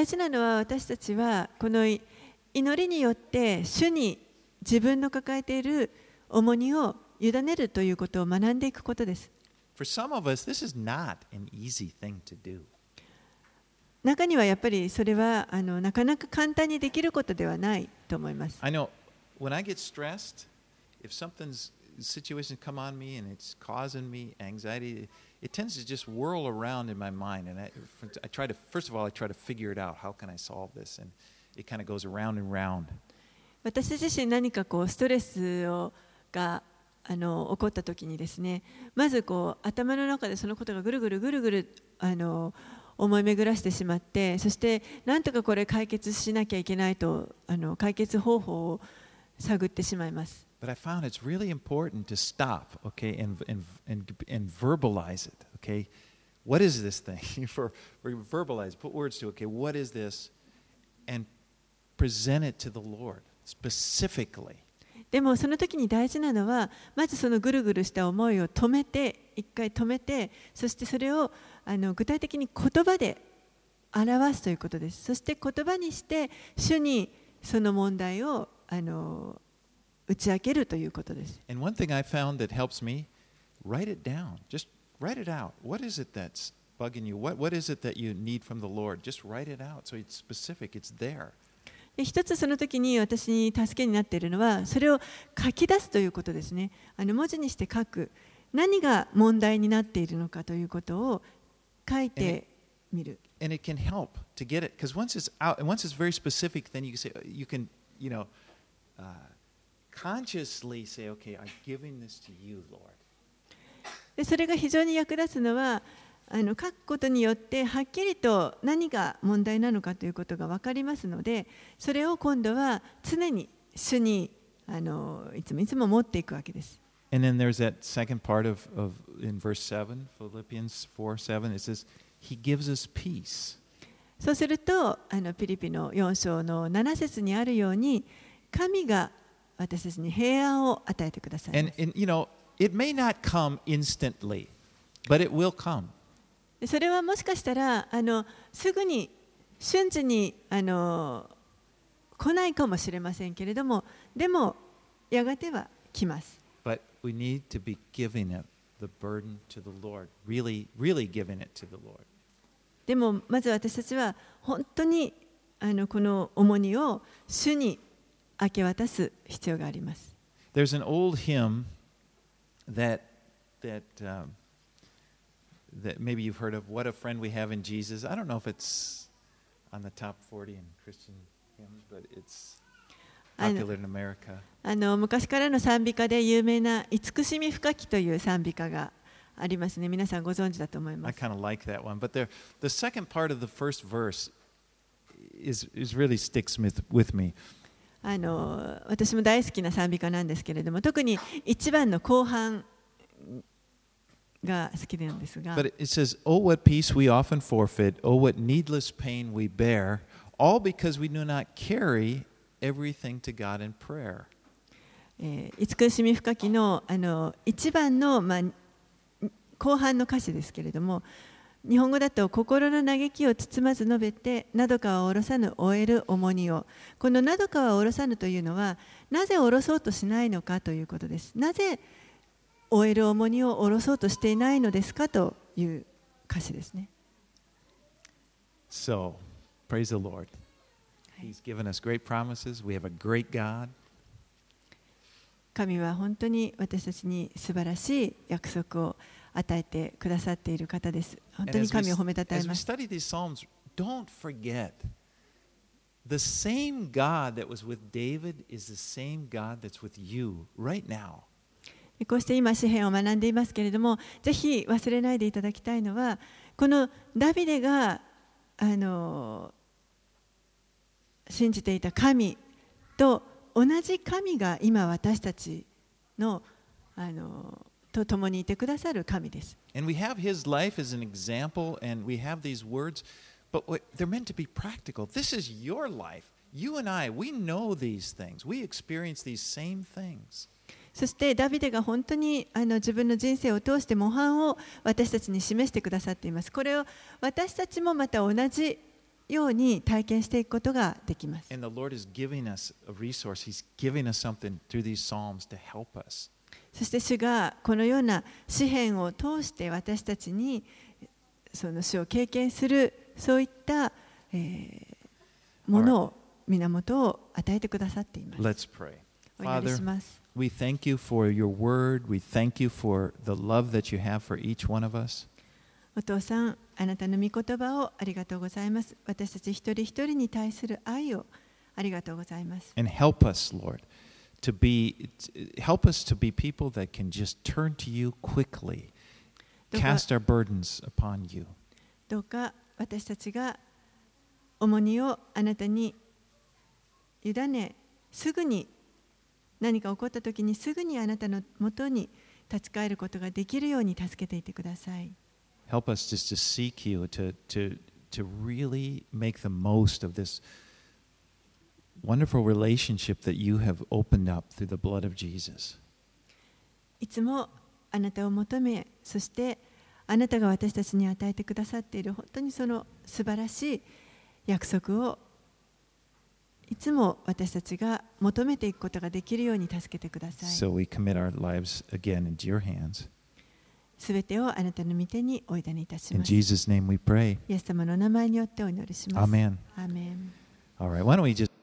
事なのは私たちはこの祈りによって主に自分の抱えている重荷を委ねるということを学んでいくことです。For some of us, this is not an easy thing to do. 中にはやっぱりそれはあのなかなか簡単にできることではないと思います。I know when I get stressed, if something's situation come on me and it's causing me anxiety, it tends to just whirl around in my mind, and I, I try to first of all I try to figure it out. How can I solve this? And it kind of goes around and round. 私自身何かこうストレスをがあの起こった時にですね、まずこう頭の中でそのことがぐるぐるぐるぐるあの思い巡らしてしまって、そしてなんとかこれ解決しなきゃいけないとあの解決方法を探ってしまいます。 But I found it's really important to stop, okay, and and and and verbalize it, okay? What is this thing? For verbalize, put words to, okay, what is this? And present it to the Lord specifically.でもその時に大事なのは、まずそのぐるぐるした思いを止めて、一回止めて、そしてそれをあの具体的に言葉で表すということです。そして言葉にして主にその問題をあの打ち明けるということです。And one thing I found that helps me, write it down. Just write it out. What is it that's bugging you? What, what is it that you need from the Lord? Just write it out. So it's specific. It's there.一つその時に私に助けになっているのは、それを書き出すということですね。あの文字にして書く、何が問題になっているのかということを書いてみる。And it can help to get it, because once it's out, and once it's very specific, then you can say, you can, you know, consciously say, okay, I'm giving this to you, Lord. それが非常に役立つのは、あの書くことによってはっきりと何が問題なのかということが分かりますので、それを今度は常に主にあのいつもいつも持っていくわけです。And then there's that second part of, of in verse seven, Philippians four seven, it says, He gives us peace. そうするとあのピリピのよん章のなな節にあるように、神が私たちに平安を与えてくださいます。 And, and, you know, it may not come instantly, but it will come.それはもしかしたらあのすぐに瞬時にあの来ないかもしれませんけれども、でもやがては来ます。But we need to be giving it, the burden to the Lord, really, really giving it to the Lord. でもまず私たちは本当にあのこの重荷を主に明け渡す必要があります。There's an old hymn that that、um,that maybe you've heard of, What a Friend We Have in Jesus. I don't know if it's on the top forty in Christian hymns, but it's popular in America. あの昔からの賛美歌で有名な慈しみ深きという賛美歌がありますね。皆さんご存知だと思います。I kind of like that one, but there, the second part of the first verse is is really sticks with with me.あの私も大好きな賛美歌なんですけれども、特に一番の後半が好きなんですが。 But it says, Oh, what peace we often forfeit, oh, what needless pain we bear, all because we do not carry everything to God in prayer. 慈しみ深きのあの一番の、まあ、後半の歌詞ですけれども、日本語だと心の嘆きを包まず述べて、などかは下ろさぬ終える重荷を。このなどかは下ろさぬというのは、なぜ下ろそうとしないのかということです。なぜ終える重荷を下ろそうとしていないのですかという歌詞ですね。So, praise the Lord. He's given us great promises. We have a great God. 神は本当に私たちに素晴らしい約束を与えてくださっている方です。本当に神を褒めたたえます。As we study these Psalms, don't forget, the same God that was with David is the same God that's with you right now. こうして今詩篇を学んでいますけれども、ぜひ忘れないでいただきたいのは、このダビデがあの信じていた神と同じ神が今私たちのあのと共にいてくださる神です。And we have his life as an example, and we have these words, but they're meant to be practical. This is your life. You and I, we know these things. We experience these same things.そしてダビデが本当にあの自分の人生を通して模範を私たちに示してくださっています。これを私たちもまた同じように体験していくことができます。そして主がこのような詩篇を通して私たちにその主を経験するそういった、えー、ものを源を与えてくださっています。Let's pray. お祈りします。We thank you for your word. We thank you for the love that you have for each one of us. お父さん、あなたの御言葉をありがとうございます。私たち一人一人に対する愛をありがとうございます。And help us, Lord, to be, help us to be people that can just turn to you quickly, cast our burdens upon you. どうか私たちが重荷をあなたに委ね、すぐに何か起こったときにすぐにあなたのもとに立ち返ることができるように助けていてください。Help us just to seek you, to, to, to really make the most of this wonderful relationship that you have opened up through the blood of Jesus. いつもあなたを求め、そしてあなたが私たちに与えてくださっている本当にその素晴らしい約束をいつも私たちが求めていくことができるように助けてください。So we commit our lives again into your hands. すべてをあなたの御手にお委ねいたします。In Jesus' name we pray. イエス様の名前によってお祈りします。アーメン。アーメン。All right, why don't we just